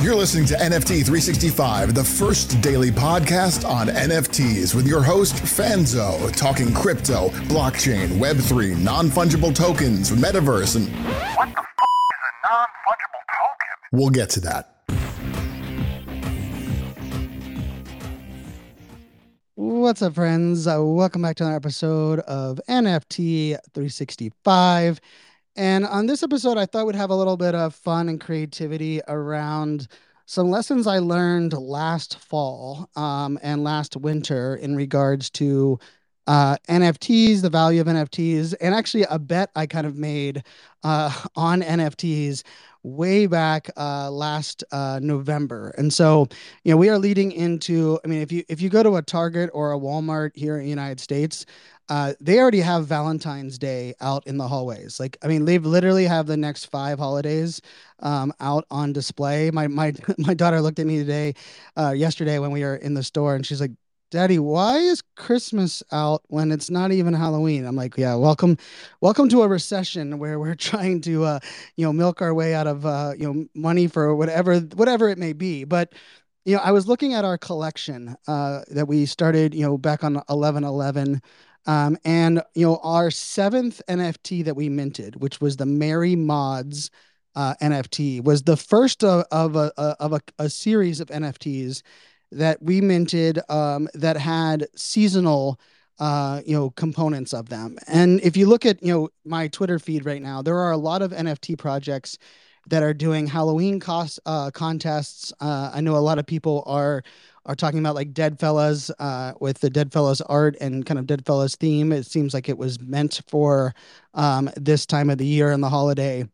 You're listening to NFT 365, the first daily podcast on NFTs with your host, Fanzo, talking crypto, blockchain, Web3, non-fungible tokens, metaverse, and... What the f*** is a non-fungible token? We'll get to that. What's up, friends? Welcome back to another episode of NFT 365. And on this episode, I thought we'd have a little bit of fun and creativity around some lessons I learned last fall and last winter in regards to NFTs, the value of NFTs, and actually a bet I kind of made on NFTs way back last November. And so, you know, we are leading into, I mean, if you go to a Target or a Walmart here in the United States, they already have Valentine's Day out in the hallways. Like, I mean, they've literally have the next 5 holidays out on display. My daughter looked at me yesterday when we were in the store, and she's like, "Daddy, why is Christmas out when it's not even Halloween?" I'm like, yeah, welcome to a recession where we're trying to, milk our way out of, money for whatever it may be. But, you know, I was looking at our collection that we started, back on 11/11. And, our 7th NFT that we minted, which was the Mary Mods NFT, was the first of a series of NFTs that we minted that had seasonal, components of them. And if you look at, my Twitter feed right now, there are a lot of NFT projects that are doing Halloween contests. I know a lot of people are talking about like Dead Fellas with the Dead Fellas art and kind of Dead Fellas theme. It seems like it was meant for this time of the year and the holiday.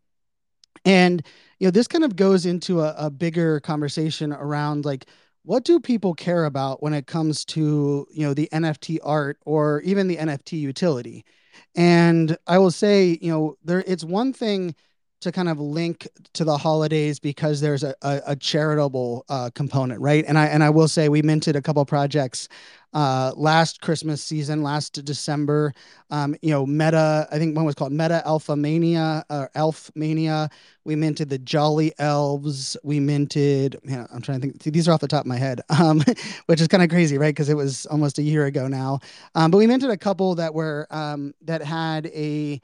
And, this kind of goes into a bigger conversation around like, what do people care about when it comes to, the NFT art or even the NFT utility? And I will say, it's one thing to kind of link to the holidays because there's a charitable component, right? And I will say we minted a couple of projects last Christmas season, last December. Meta, I think one was called Meta Alpha Mania or Elf Mania. We minted the Jolly Elves. We minted, I'm trying to think. See, these are off the top of my head, which is kind of crazy, right? Because it was almost a year ago now. But we minted a couple that were that had a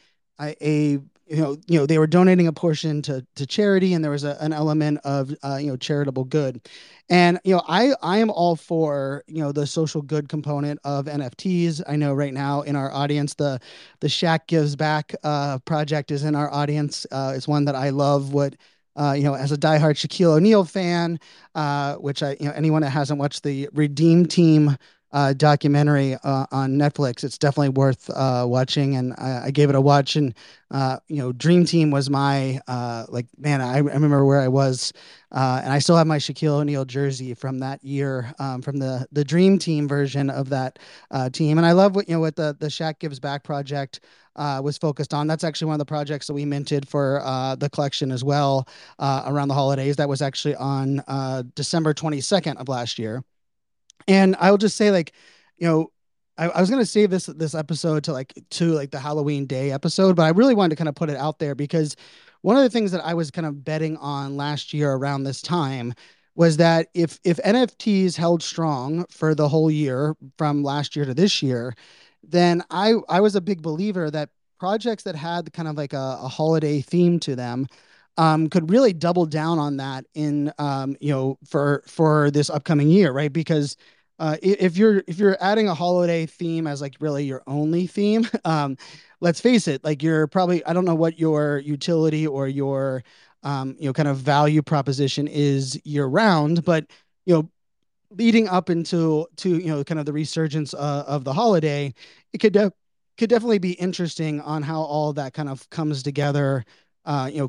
they were donating a portion to charity, and there was an element of, charitable good. And, I am all for, the social good component of NFTs. I know right now in our audience, the Shaq Gives Back project is in our audience. It's one that I love as a diehard Shaquille O'Neal fan, which anyone that hasn't watched the Redeem Team documentary on Netflix, it's definitely worth watching, and I gave it a watch. And Dream Team was my I remember where I was, and I still have my Shaquille O'Neal jersey from that year, from the Dream Team version of that team. And I love what the Shaq Gives Back project was focused on. That's actually one of the projects that we minted for the collection as well around the holidays. That was actually on December 22nd of last year. And I will just say, I was going to save this episode to the Halloween Day episode, but I really wanted to kind of put it out there because one of the things that I was kind of betting on last year around this time was that if NFTs held strong for the whole year from last year to this year, then I was a big believer that projects that had kind of like a holiday theme to them could really double down on that in, for this upcoming year, right? Because if you're adding a holiday theme as like really your only theme, let's face it, like you're probably, I don't know what your utility or your, kind of value proposition is year round, but, leading up into kind of the resurgence of the holiday, it could definitely be interesting on how all that kind of comes together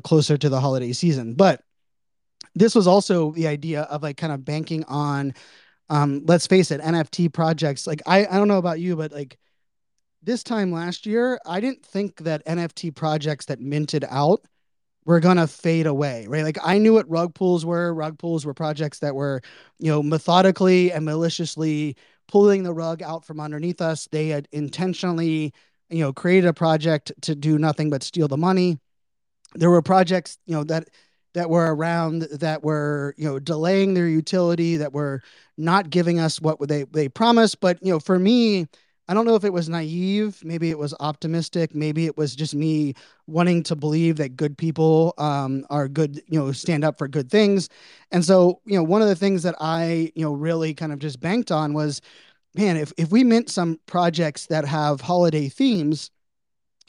closer to the holiday season. But this was also the idea of like kind of banking on, let's face it, NFT projects. Like, I don't know about you, but like this time last year, I didn't think that NFT projects that minted out were going to fade away, right? Like I knew what rug pulls were. Rug pulls were projects that were, methodically and maliciously pulling the rug out from underneath us. They had intentionally, created a project to do nothing but steal the money. There were projects, that that were around that were, you know, delaying their utility, that were not giving us what they promised. But, you know, for me, I don't know if it was naive, maybe it was optimistic, maybe it was just me wanting to believe that good people are good, you know, stand up for good things. And so, you know, one of the things that I, you know, really kind of just banked on was, man, if we mint some projects that have holiday themes,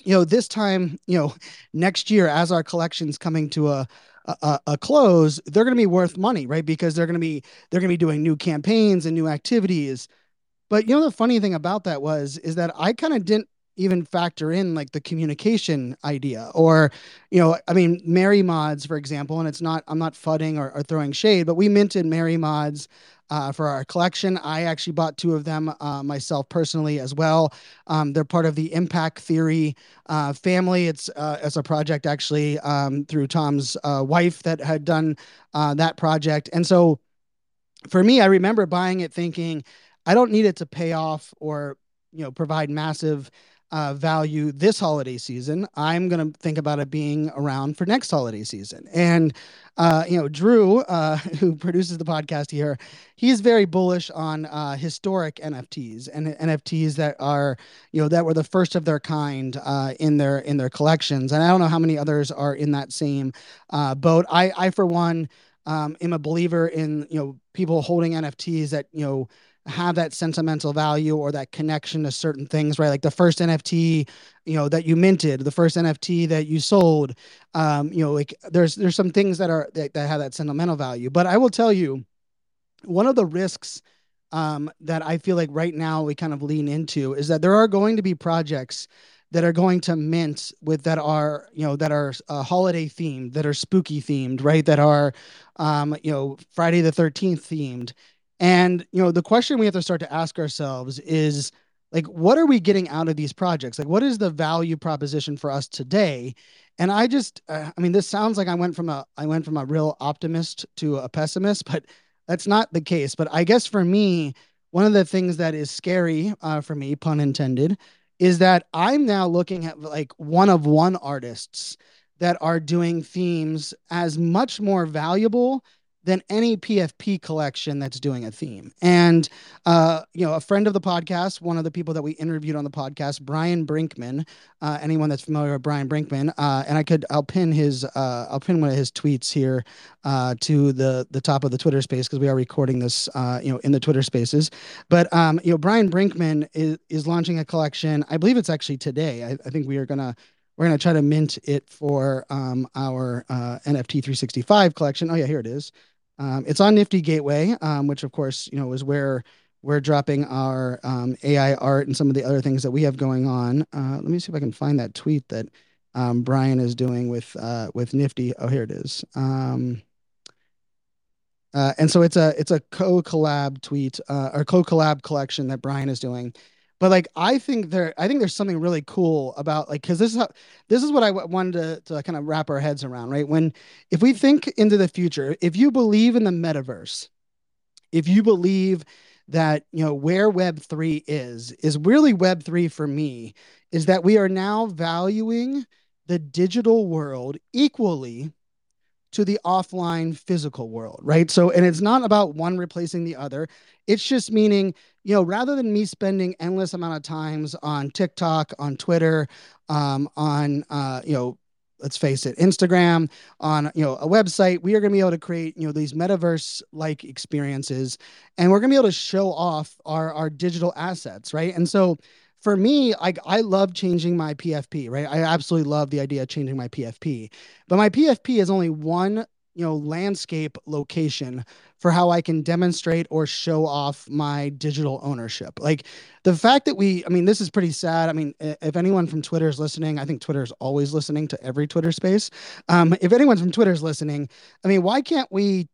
you know, this time, you know, next year, as our collection's coming to a close, they're going to be worth money, right? Because they're going to be doing new campaigns and new activities. But, you know, the funny thing about that is that I kind of didn't even factor in like the communication idea, or, you know, I mean, Mary Mods, for example, and it's not, I'm not fudding or throwing shade, but we minted Mary Mods for our collection. I actually bought two of them myself personally as well. They're part of the Impact Theory family. It's a project actually through Tom's wife that had done that project. And so for me, I remember buying it thinking, I don't need it to pay off or, you know, provide massive value this holiday season. I'm going to think about it being around for next holiday season. And, you know, Drew, who produces the podcast here, he's very bullish on historic NFTs and NFTs that are, you know, that were the first of their kind in their collections. And I don't know how many others are in that same boat. I, for one, am a believer in, you know, people holding NFTs that, you know, have that sentimental value or that connection to certain things, right? Like the first NFT, you know, that you minted, the first NFT that you sold, you know, like there's some things that have that sentimental value. But I will tell you, one of the risks that I feel like right now we kind of lean into is that there are going to be projects that are going to mint with that are, you know, that are holiday themed, that are spooky themed, right? That are, you know, Friday the 13th themed. And, you know, the question we have to start to ask ourselves is, like, what are we getting out of these projects? Like, what is the value proposition for us today? And I just, I mean, this sounds like I went from a real optimist to a pessimist, but that's not the case. But I guess for me, one of the things that is scary for me, pun intended, is that I'm now looking at like one-of-one artists that are doing themes as much more valuable than any PFP collection that's doing a theme. And, you know, a friend of the podcast, one of the people that we interviewed on the podcast, Brian Brinkman, anyone that's familiar with Brian Brinkman, and I'll pin one of his tweets here to the top of the Twitter space, because we are recording this, you know, in the Twitter spaces. But, you know, Brian Brinkman is launching a collection. I believe it's actually today. I think we're going to try to mint it for our NFT 365 collection. Oh yeah, here it is. It's on Nifty Gateway, which of course, you know, is where we're dropping our AI art and some of the other things that we have going on. Let me see if I can find that tweet that Brian is doing with Nifty. Oh, here it is. And so it's a co-collab tweet or co-collab collection that Brian is doing. But like, I think there's something really cool about, like, because this is what I wanted to kind of wrap our heads around, right? If we think into the future, if you believe in the metaverse, if you believe that, you know, where Web3 is really Web3 for me, is that we are now valuing the digital world equally to the offline physical world, right? So, and it's not about one replacing the other. It's just meaning, you know, rather than me spending endless amount of times on TikTok, on Twitter, on, you know, let's face it, Instagram, on, you know, a website, we are going to be able to create, you know, these metaverse-like experiences, and we're going to be able to show off our digital assets, right? And so, for me, I love changing my PFP, right? I absolutely love the idea of changing my PFP. But my PFP is only one, you know, landscape location for how I can demonstrate or show off my digital ownership. Like the fact that I mean, this is pretty sad. I mean, if anyone from Twitter is listening, I think Twitter is always listening to every Twitter space. If anyone from Twitter is listening, I mean, why can't we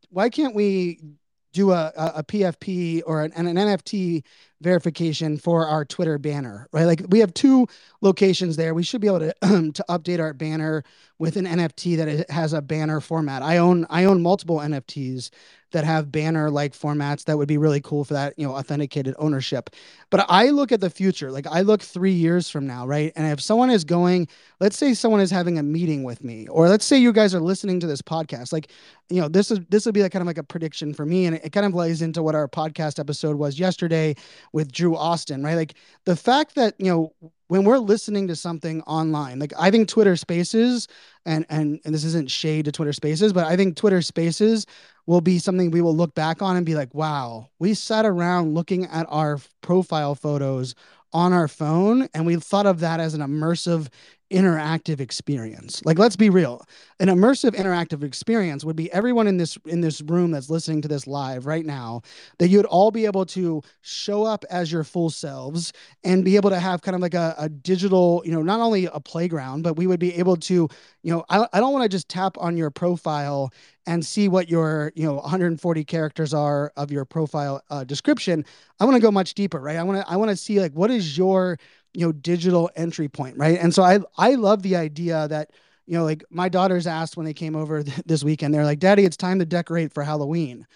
do a PFP or an NFT verification for our Twitter banner, right? Like we have two locations there. We should be able to update our banner with an NFT that has a banner format. I own multiple NFTs that have banner like formats that would be really cool for that, you know, authenticated ownership. But I look at the future, like I look 3 years from now, right? And if someone is going, let's say someone is having a meeting with me, or let's say you guys are listening to this podcast, like, you know, this would be like kind of like a prediction for me. And it kind of lays into what our podcast episode was yesterday with Drew Austin, right? Like the fact that, you know, when we're listening to something online, like I think Twitter Spaces, and this isn't shade to Twitter Spaces, but I think Twitter Spaces will be something we will look back on and be like, wow, we sat around looking at our profile photos on our phone, and we thought of that as an immersive, interactive experience. Like, let's be real. An immersive, interactive experience would be everyone in this room that's listening to this live right now, that you'd all be able to show up as your full selves and be able to have kind of like a digital, you know, not only a playground, but we would be able to, you know, I don't want to just tap on your profile and see what your, you know, 140 characters are of your profile description. I want to go much deeper, right? I want to see like, what is your, you know, digital entry point, right? And so I love the idea that, you know, like my daughters asked when they came over this weekend, they're like, Daddy, it's time to decorate for Halloween.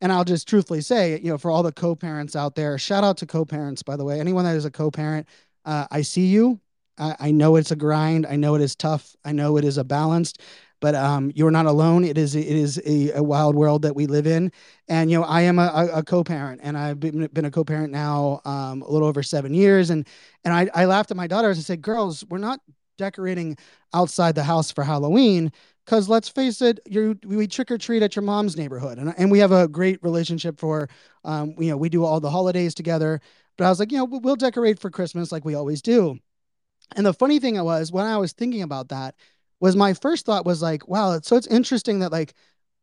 And I'll just truthfully say, you know, for all the co-parents out there, shout out to co-parents, by the way, anyone that is a co-parent, I see you. I know it's a grind. I know it is tough. I know it is a balanced, but you're not alone. It is a wild world that we live in. And, you know, I am a co-parent, and I've been a co-parent now a little over 7 years. And I laughed at my daughters and said, girls, we're not decorating outside the house for Halloween, because let's face it, we trick or treat at your mom's neighborhood. And we have a great relationship for, you know, we do all the holidays together. But I was like, you know, we'll decorate for Christmas like we always do. And the funny thing was, when I was thinking about that, was my first thought was like, wow, so it's interesting that, like,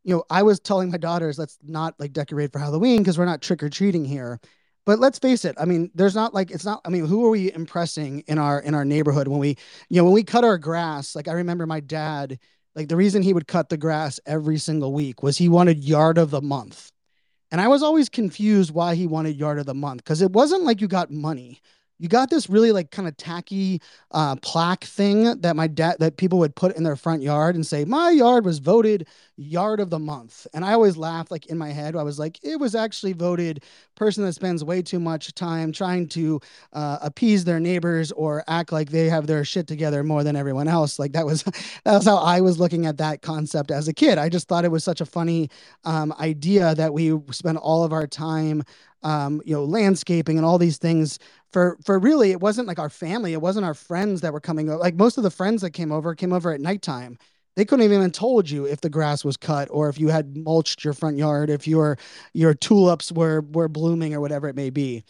you know, I was telling my daughters, let's not like decorate for Halloween because we're not trick or treating here. But let's face it, I mean, there's not like, it's not, I mean, who are we impressing in our neighborhood when we, you know, when we cut our grass? Like, I remember my dad, like the reason he would cut the grass every single week was he wanted yard of the month. And I was always confused why he wanted yard of the month, because it wasn't like you got money. You got this really like kind of tacky plaque thing that people would put in their front yard and say, my yard was voted yard of the month. And I always laughed, like in my head, I was like, it was actually voted person that spends way too much time trying to appease their neighbors or act like they have their shit together more than everyone else. Like that was how I was looking at that concept as a kid. I just thought it was such a funny idea that we spend all of our time you know, landscaping and all these things for really, it wasn't like our family. It wasn't our friends that were coming over. Like most of the friends that came over at nighttime. They couldn't have even told you if the grass was cut or if you had mulched your front yard, if your tulips were blooming or whatever it may be.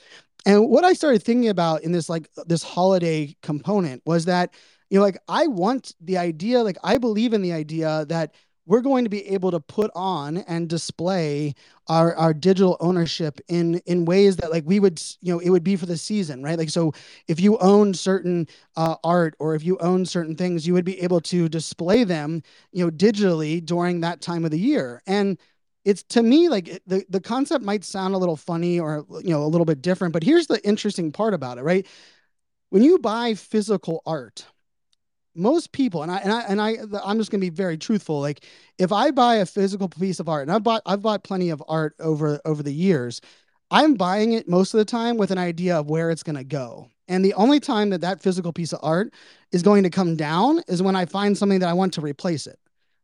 And what I started thinking about in this, like this holiday component, was that, you know, like I want the idea, like I believe in the idea that we're going to be able to put on and display our digital ownership in ways that, like, we would, you know, it would be for the season, right? Like, so if you own certain art, or if you own certain things, you would be able to display them, you know, digitally during that time of the year. And it's, to me, like the concept might sound a little funny or, you know, a little bit different, but here's the interesting part about it, right? When you buy physical art, most people, I'm just going to be very truthful. Like, if I buy a physical piece of art, and I've bought plenty of art over the years, I'm buying it most of the time with an idea of where it's going to go. And the only time that physical piece of art is going to come down is when I find something that I want to replace it.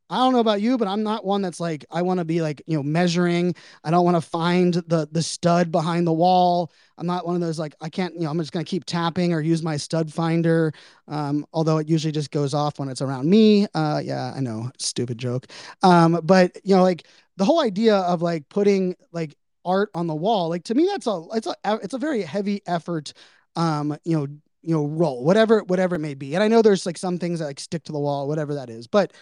I don't know about you, but I'm not one that's like, I want to be like, you know, measuring. I don't want to find the stud behind the wall. I'm not one of those, like, I can't, you know, I'm just going to keep tapping or use my stud finder. Although it usually just goes off when it's around me. Yeah, I know. Stupid joke. But, you know, like the whole idea of like putting like art on the wall, like to me, it's a very heavy effort, you know, role, whatever it may be. And I know there's like some things that like stick to the wall, whatever that is, but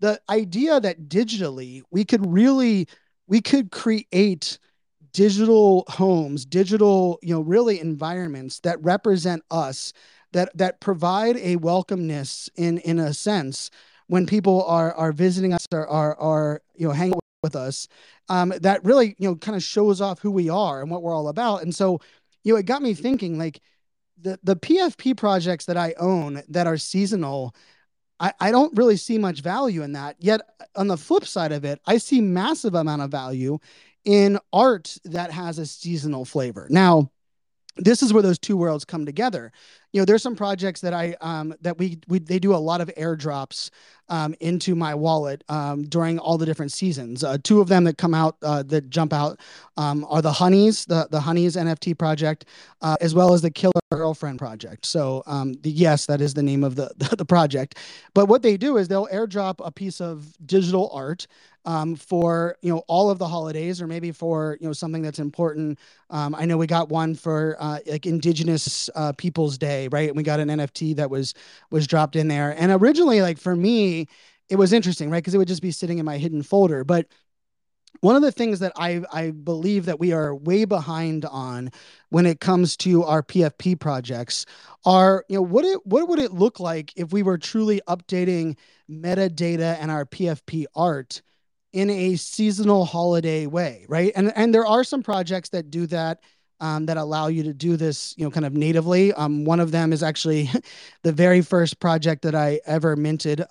the idea that digitally we could create digital homes, digital, you know, really environments that represent us, that provide a welcomeness in a sense when people are visiting us or are you know, hanging with us, that really, you know, kind of shows off who we are and what we're all about. And so you know, it got me thinking, like, the PFP projects that I own that are seasonal, I don't really see much value in that. Yet on the flip side of it, I see massive amount of value in art that has a seasonal flavor. Now, this is where those two worlds come together. You know, there's some projects that I they do a lot of airdrops into my wallet during all the different seasons. Two of them that come out that jump out are the Honeys, the Honeys NFT project, as well as the Killer Girlfriend project. So yes, that is the name of the project. But what they do is they'll airdrop a piece of digital art for, you know, all of the holidays, or maybe for, you know, something that's important. I know we got one for like Indigenous People's Day, right? And we got an NFT that was dropped in there. And originally, like, for me, it was interesting, right? Because it would just be sitting in my hidden folder. But one of the things that I believe that we are way behind on when it comes to our PFP projects are, you know, what would it look like if we were truly updating metadata and our PFP art in a seasonal holiday way, right? And there are some projects that do that, that allow you to do this, you know, kind of natively. One of them is actually the very first project that I ever minted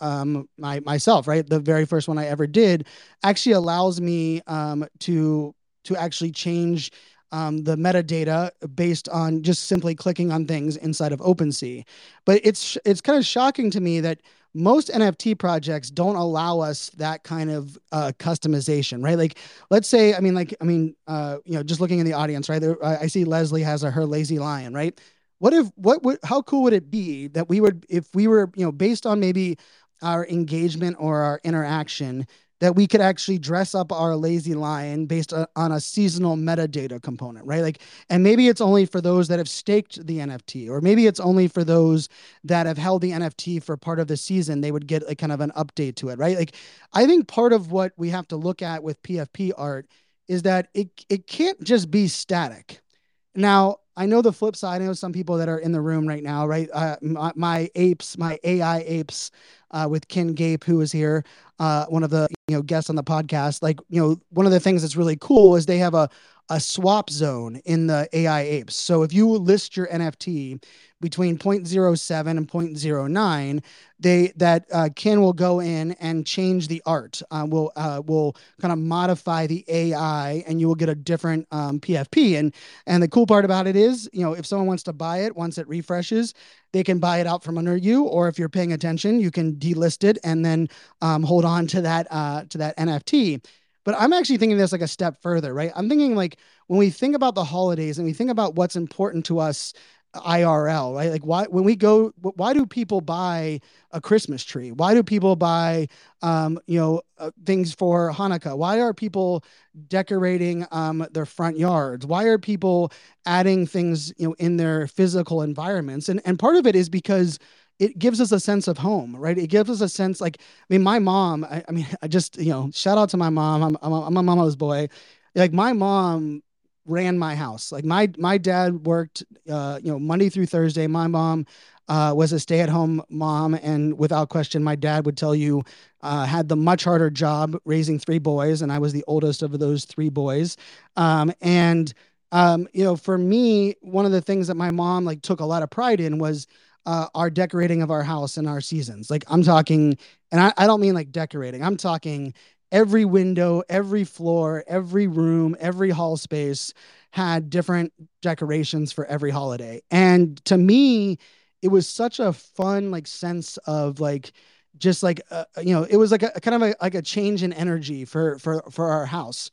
myself, right? The very first one I ever did actually allows me to actually change the metadata based on just simply clicking on things inside of OpenSea. But it's kind of shocking to me that most NFT projects don't allow us that kind of customization, right? Like, let's say, you know, just looking in the audience, right? There, I see Leslie has her lazy lion, right? How cool would it be that if we were, you know, based on maybe our engagement or our interaction, that we could actually dress up our lazy lion based on a seasonal metadata component, right? Like, and maybe it's only for those that have staked the NFT, or maybe it's only for those that have held the NFT for part of the season, they would get like kind of an update to it, right? Like, I think part of what we have to look at with PFP art is that it can't just be static. Now, I know the flip side. I know some people that are in the room right now, right? My AI apes, with Ken Gape, who is here, one of the, you know, guests on the podcast. Like, you know, one of the things that's really cool is they have a swap zone in the AI apes. So if you list your NFT between 0.07 and 0.09, Ken will go in and change the art. Will kind of modify the AI, and you will get a different PFP. And the cool part about it is, you know, if someone wants to buy it, once it refreshes, they can buy it out from under you. Or if you're paying attention, you can delist it and then hold on to that NFT. But I'm actually thinking this like a step further, right? I'm thinking, like, when we think about the holidays and we think about what's important to us IRL, right? Like, why do people buy a Christmas tree? Why do people buy, things for Hanukkah? Why are people decorating their front yards? Why are people adding things, you know, in their physical environments? And part of it is because it gives us a sense of home, right? It gives us a sense, like, I mean, my mom, I just, you know, shout out to my mom. I'm a mama's boy. Like, my mom ran my house. Like, my dad worked, Monday through Thursday. My mom was a stay-at-home mom, and without question, my dad would tell you had the much harder job raising three boys, and I was the oldest of those three boys. For me, one of the things that my mom, like, took a lot of pride in was our decorating of our house and our seasons. Like, I'm talking, and I don't mean like decorating. I'm talking every window, every floor, every room, every hall space had different decorations for every holiday. And to me, it was such a fun, like, sense of, like, just like, it was like a change in energy for our house.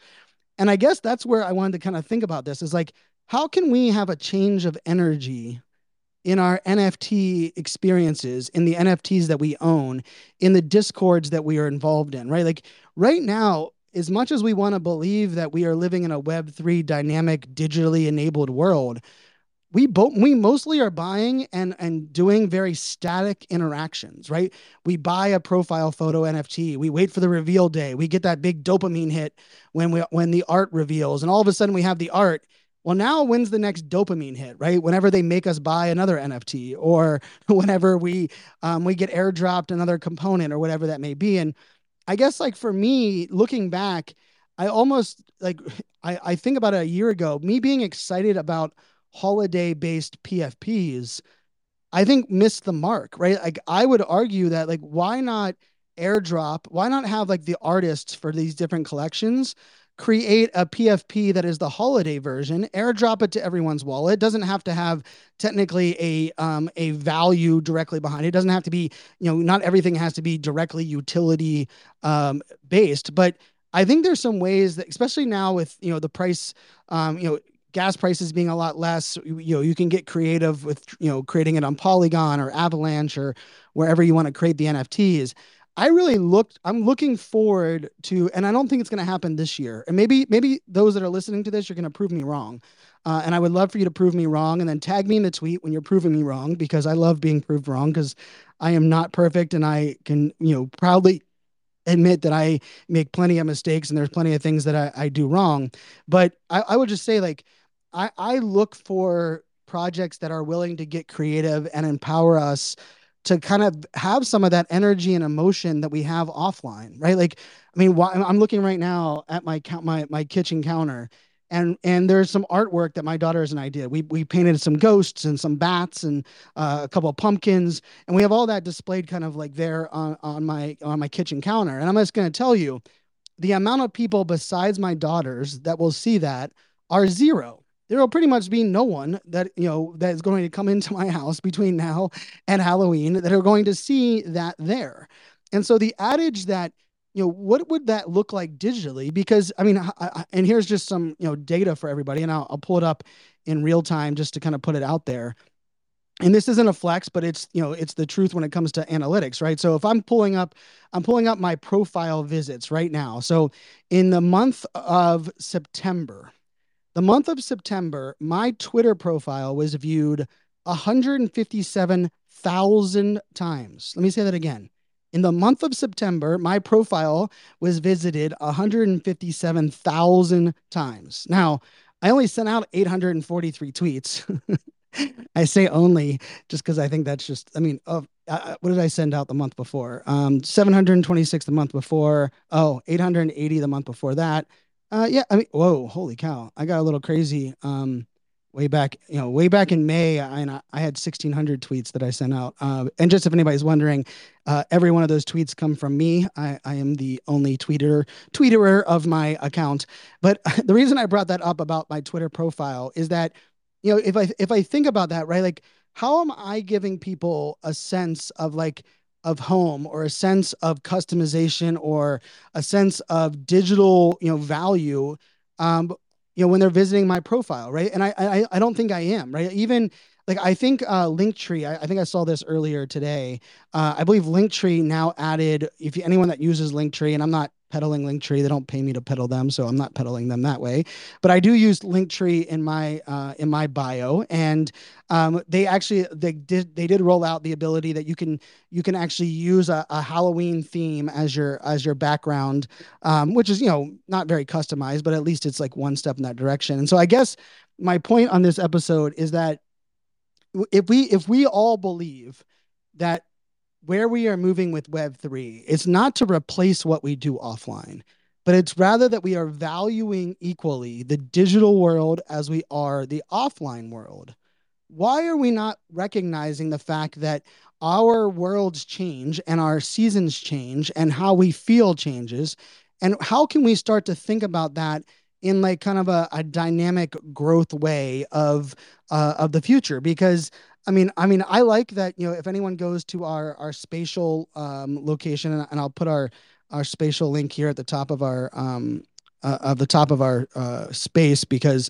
And I guess that's where I wanted to kind of think about this is, like, how can we have a change of energy in our NFT experiences, in the NFTs that we own, in the Discords that we are involved in, right? Like, right now, as much as we want to believe that we are living in a Web3 dynamic, digitally enabled world, we mostly are buying and doing very static interactions, right? We buy a profile photo NFT. We wait for the reveal day. We get that big dopamine hit when the art reveals, and all of a sudden we have the art. Well, now when's the next dopamine hit, right? Whenever they make us buy another NFT, or whenever we get airdropped another component, or whatever that may be. And I guess, like, for me, looking back, I almost, like, I think about it a year ago, me being excited about holiday-based PFPs, I think missed the mark, right? Like, I would argue that, like, why not airdrop? Why not have, like, the artists for these different collections create a PFP that is the holiday version, airdrop it to everyone's wallet? It doesn't have to have technically a value directly behind it. It doesn't have to be, you know, not everything has to be directly utility based. But I think there's some ways that, especially now with, you know, the price, you know, gas prices being a lot less, you know, you can get creative with, you know, creating it on Polygon or Avalanche or wherever you want to create the NFTs. I'm looking forward to, and I don't think it's going to happen this year. And maybe those that are listening to this, you're going to prove me wrong. And I would love for you to prove me wrong and then tag me in the tweet when you're proving me wrong, because I love being proved wrong, because I am not perfect. And I can, you know, proudly admit that I make plenty of mistakes and there's plenty of things that I do wrong. But I would just say, like, I look for projects that are willing to get creative and empower us to kind of have some of that energy and emotion that we have offline, right? Like, I mean, I'm looking right now at my kitchen counter, and there's some artwork that my daughters and I did. We painted some ghosts and some bats and a couple of pumpkins, and we have all that displayed kind of like there on my kitchen counter. And I'm just going to tell you, the amount of people besides my daughters that will see that are zero. There will pretty much be no one that, you know, that is going to come into my house between now and Halloween that are going to see that there. And so the adage that, you know, what would that look like digitally? Because, I mean, and here's just some, you know, data for everybody, and I'll pull it up in real time just to kind of put it out there. And this isn't a flex, but it's, you know, it's the truth when it comes to analytics, right? So if I'm pulling up my profile visits right now. So in the month of September, my Twitter profile was viewed 157,000 times. Let me say that again. In the month of September, my profile was visited 157,000 times. Now, I only sent out 843 tweets. I say only just because I think that's just, I mean, what did I send out the month before? 726 the month before. 880 the month before that. Yeah, I mean, whoa, holy cow. I got a little crazy way back in May, I had 1,600 tweets that I sent out. And just if anybody's wondering, every one of those tweets come from me. I am the only tweeterer of my account. But the reason I brought that up about my Twitter profile is that, you know, if I think about that, right, like, how am I giving people a sense of, like, of home or a sense of customization or a sense of digital, you know, value, you know, when they're visiting my profile, right? And I don't think I am, right? Even, like, I think Linktree, I think I saw this earlier today. I believe Linktree now added, anyone that uses Linktree, and I'm not peddling Linktree, they don't pay me to peddle them, so I'm not peddling them that way. But I do use Linktree in my bio, and they actually they did roll out the ability that you can actually use a Halloween theme as your background, which is, you know, not very customized, but at least it's like one step in that direction. And so I guess my point on this episode is that, if we all believe that where we are moving with Web3, it's not to replace what we do offline, but it's rather that we are valuing equally the digital world as we are the offline world. Why are we not recognizing the fact that our worlds change and our seasons change and how we feel changes? And how can we start to think about that in, like, kind of a dynamic growth way of the future? Because I mean, I like that, you know, if anyone goes to our spatial location, and I'll put our spatial link here at the top of our space, because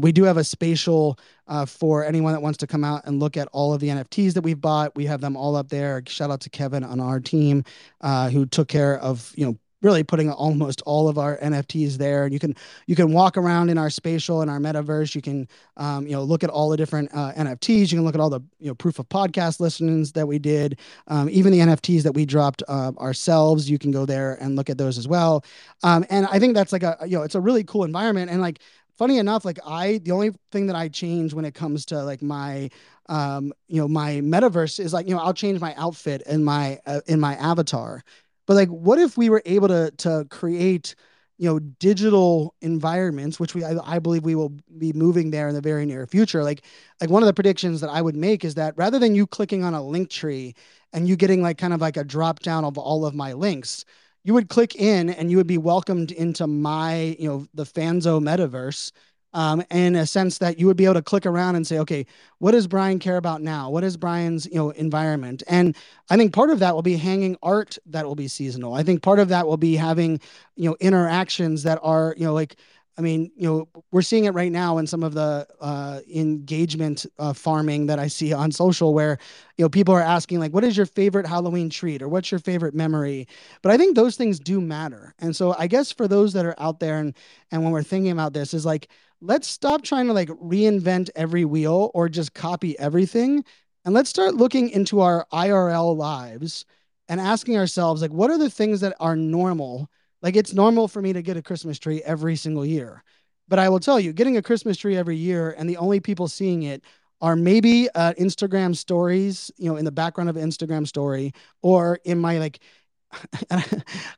we do have a spatial for anyone that wants to come out and look at all of the NFTs that we've bought. We have them all up there. Shout out to Kevin on our team who took care of, you know, really putting almost all of our NFTs there. And you can walk around in our spatial and our metaverse. You can, you know, look at all the different NFTs. You can look at all the, you know, proof of podcast listings that we did, even the NFTs that we dropped ourselves. You can go there and look at those as well. And I think that's like it's a really cool environment. And, like, funny enough, like, the only thing that I change when it comes to, like, my, you know, my metaverse is, like, you know, I'll change my outfit and my avatar. But, like, what if we were able to create you know, digital environments, which I believe we will be moving there in the very near future. Like one of the predictions that I would make is that rather than you clicking on a Linktree and you getting like kind of like a drop down of all of my links, you would click in and you would be welcomed into my, you know, the Fanzo metaverse. In a sense that you would be able to click around and say, okay, what does Brian care about now? What is Brian's, you know, environment? And I think part of that will be hanging art that will be seasonal. I think part of that will be having, you know, interactions that are, you know, like, I mean, you know, we're seeing it right now in some of the engagement farming that I see on social where, you know, people are asking like, what is your favorite Halloween treat or what's your favorite memory? But I think those things do matter. And so I guess for those that are out there and when we're thinking about this is like, let's stop trying to like reinvent every wheel or just copy everything. And let's start looking into our IRL lives and asking ourselves, like, what are the things that are normal? Like, it's normal for me to get a Christmas tree every single year. But I will tell you, getting a Christmas tree every year and the only people seeing it are maybe Instagram stories, you know, in the background of an Instagram story or in my like,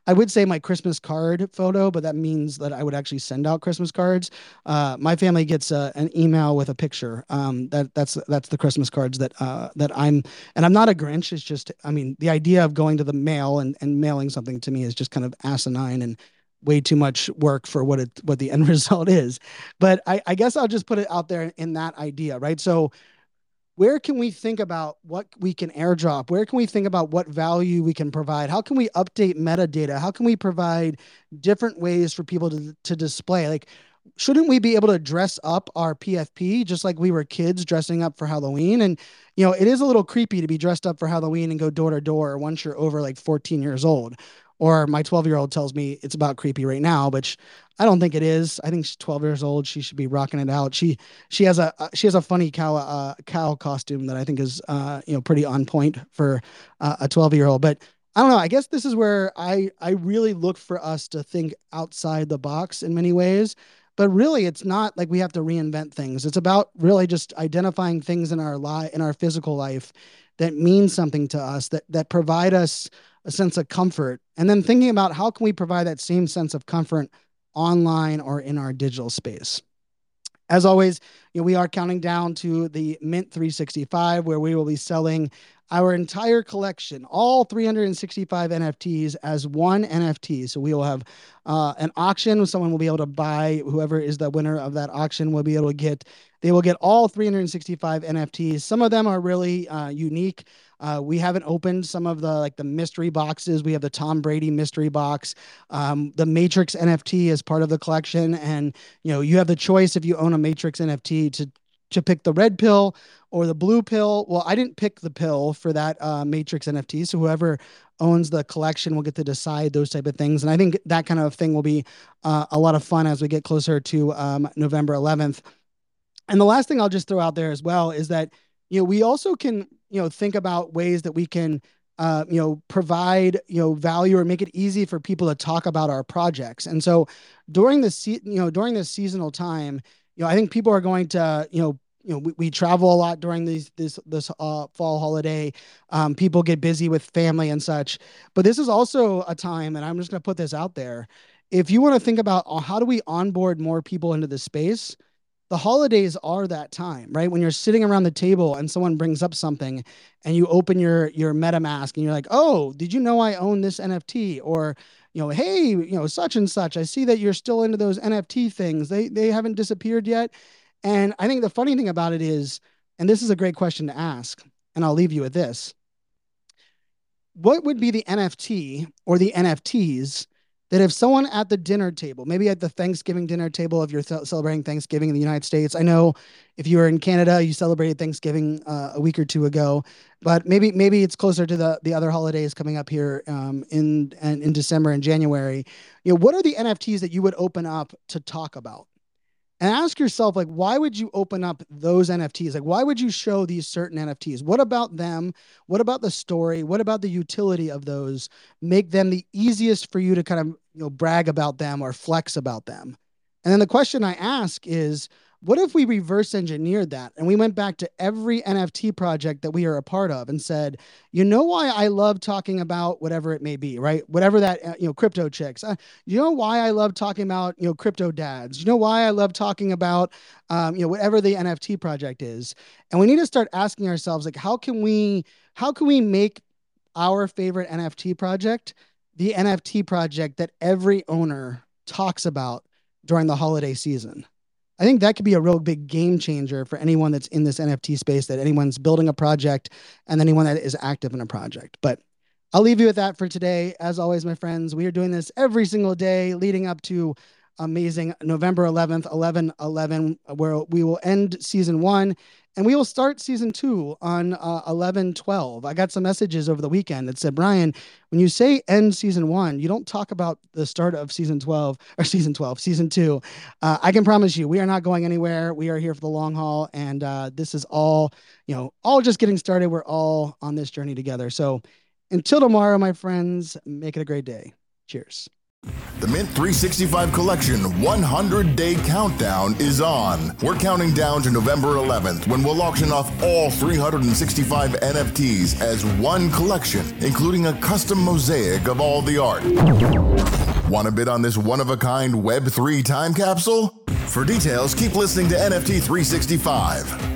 I would say my Christmas card photo, but that means that I would actually send out Christmas cards. My family gets an email with a picture. That's the Christmas cards that I'm, and I'm not a Grinch. It's just, I mean, the idea of going to the mail and mailing something to me is just kind of asinine and way too much work for what the end result is. But I guess I'll just put it out there in that idea, right? So where can we think about what we can airdrop? Where can we think about what value we can provide? How can we update metadata? How can we provide different ways for people to display? Like, shouldn't we be able to dress up our PFP just like we were kids dressing up for Halloween? And, you know, it is a little creepy to be dressed up for Halloween and go door to door once you're over like 14 years old. Or my 12-year-old tells me it's about creepy right now, which I don't think it is. I think she's 12 years old. She should be rocking it out. She has a funny cow costume that I think is you know, pretty on point for a 12-year-old. But I don't know. I guess this is where I really look for us to think outside the box in many ways. But really, it's not like we have to reinvent things. It's about really just identifying things in our physical life that mean something to us, that provide us a sense of comfort, and then thinking about how can we provide that same sense of comfort online or in our digital space. As always, you know, we are counting down to the Mint 365, where we will be selling our entire collection, all 365 NFTs as one NFT. So we will have an auction. Someone will be able to buy, whoever is the winner of that auction will be able to get, they will get all 365 NFTs. Some of them are really unique. We haven't opened some of the mystery boxes. We have the Tom Brady mystery box. The Matrix NFT is part of the collection. And, you know, you have the choice if you own a Matrix NFT to pick the red pill or the blue pill. Well, I didn't pick the pill for that Matrix NFT. So whoever owns the collection will get to decide those type of things. And I think that kind of thing will be a lot of fun as we get closer to November 11th. And the last thing I'll just throw out there as well is that, you know, we also can, you know, think about ways that we can, you know, provide, you know, value or make it easy for people to talk about our projects. And so during this seasonal time, you know, I think people are going to, we travel a lot during this fall holiday. People get busy with family and such, but this is also a time, and I'm just going to put this out there. If you want to think about how do we onboard more people into this space, the holidays are that time, right? When you're sitting around the table and someone brings up something and you open your MetaMask and you're like, oh, did you know I own this NFT? Or, you know, hey, you know, such and such, I see that you're still into those NFT things. They haven't disappeared yet. And I think the funny thing about it is, and this is a great question to ask, and I'll leave you with this. What would be the NFT or the NFTs that if someone at the dinner table, maybe at the Thanksgiving dinner table, if you're celebrating Thanksgiving in the United States, I know if you were in Canada, you celebrated Thanksgiving a week or two ago, but maybe it's closer to the other holidays coming up here in December and January. You know, what are the NFTs that you would open up to talk about? And ask yourself, like, why would you open up those NFTs? Like, why would you show these certain NFTs? What about them? What about the story? What about the utility of those? Make them the easiest for you to kind of, you know, brag about them or flex about them. And then the question I ask is, What if we reverse engineered that and we went back to every NFT project that we are a part of and said, you know why I love talking about whatever it may be, right? Whatever that, crypto chicks. You know why I love talking about, crypto dads. You know why I love talking about, whatever the NFT project is. And we need to start asking ourselves, like, how can we make our favorite NFT project the NFT project that every owner talks about during the holiday season? I think that could be a real big game changer for anyone that's in this NFT space, that anyone's building a project and anyone that is active in a project. But I'll leave you with that for today. As always, my friends, we are doing this every single day leading up to amazing November 11th, 11/11, where we will end season 1 and we will start season 2 on 11/12. I got some messages over the weekend that said, Brian, when you say end season 1, you don't talk about the start of season 2. I can promise you, we are not going anywhere. We are here for the long haul. And this is all, all just getting started. We're all on this journey together. So until tomorrow, my friends, make it a great day. Cheers. The Mint 365 Collection 100-Day Countdown is on. We're counting down to November 11th when we'll auction off all 365 NFTs as one collection, including a custom mosaic of all the art. Want to bid on this one-of-a-kind Web3 time capsule? For details, keep listening to NFT 365.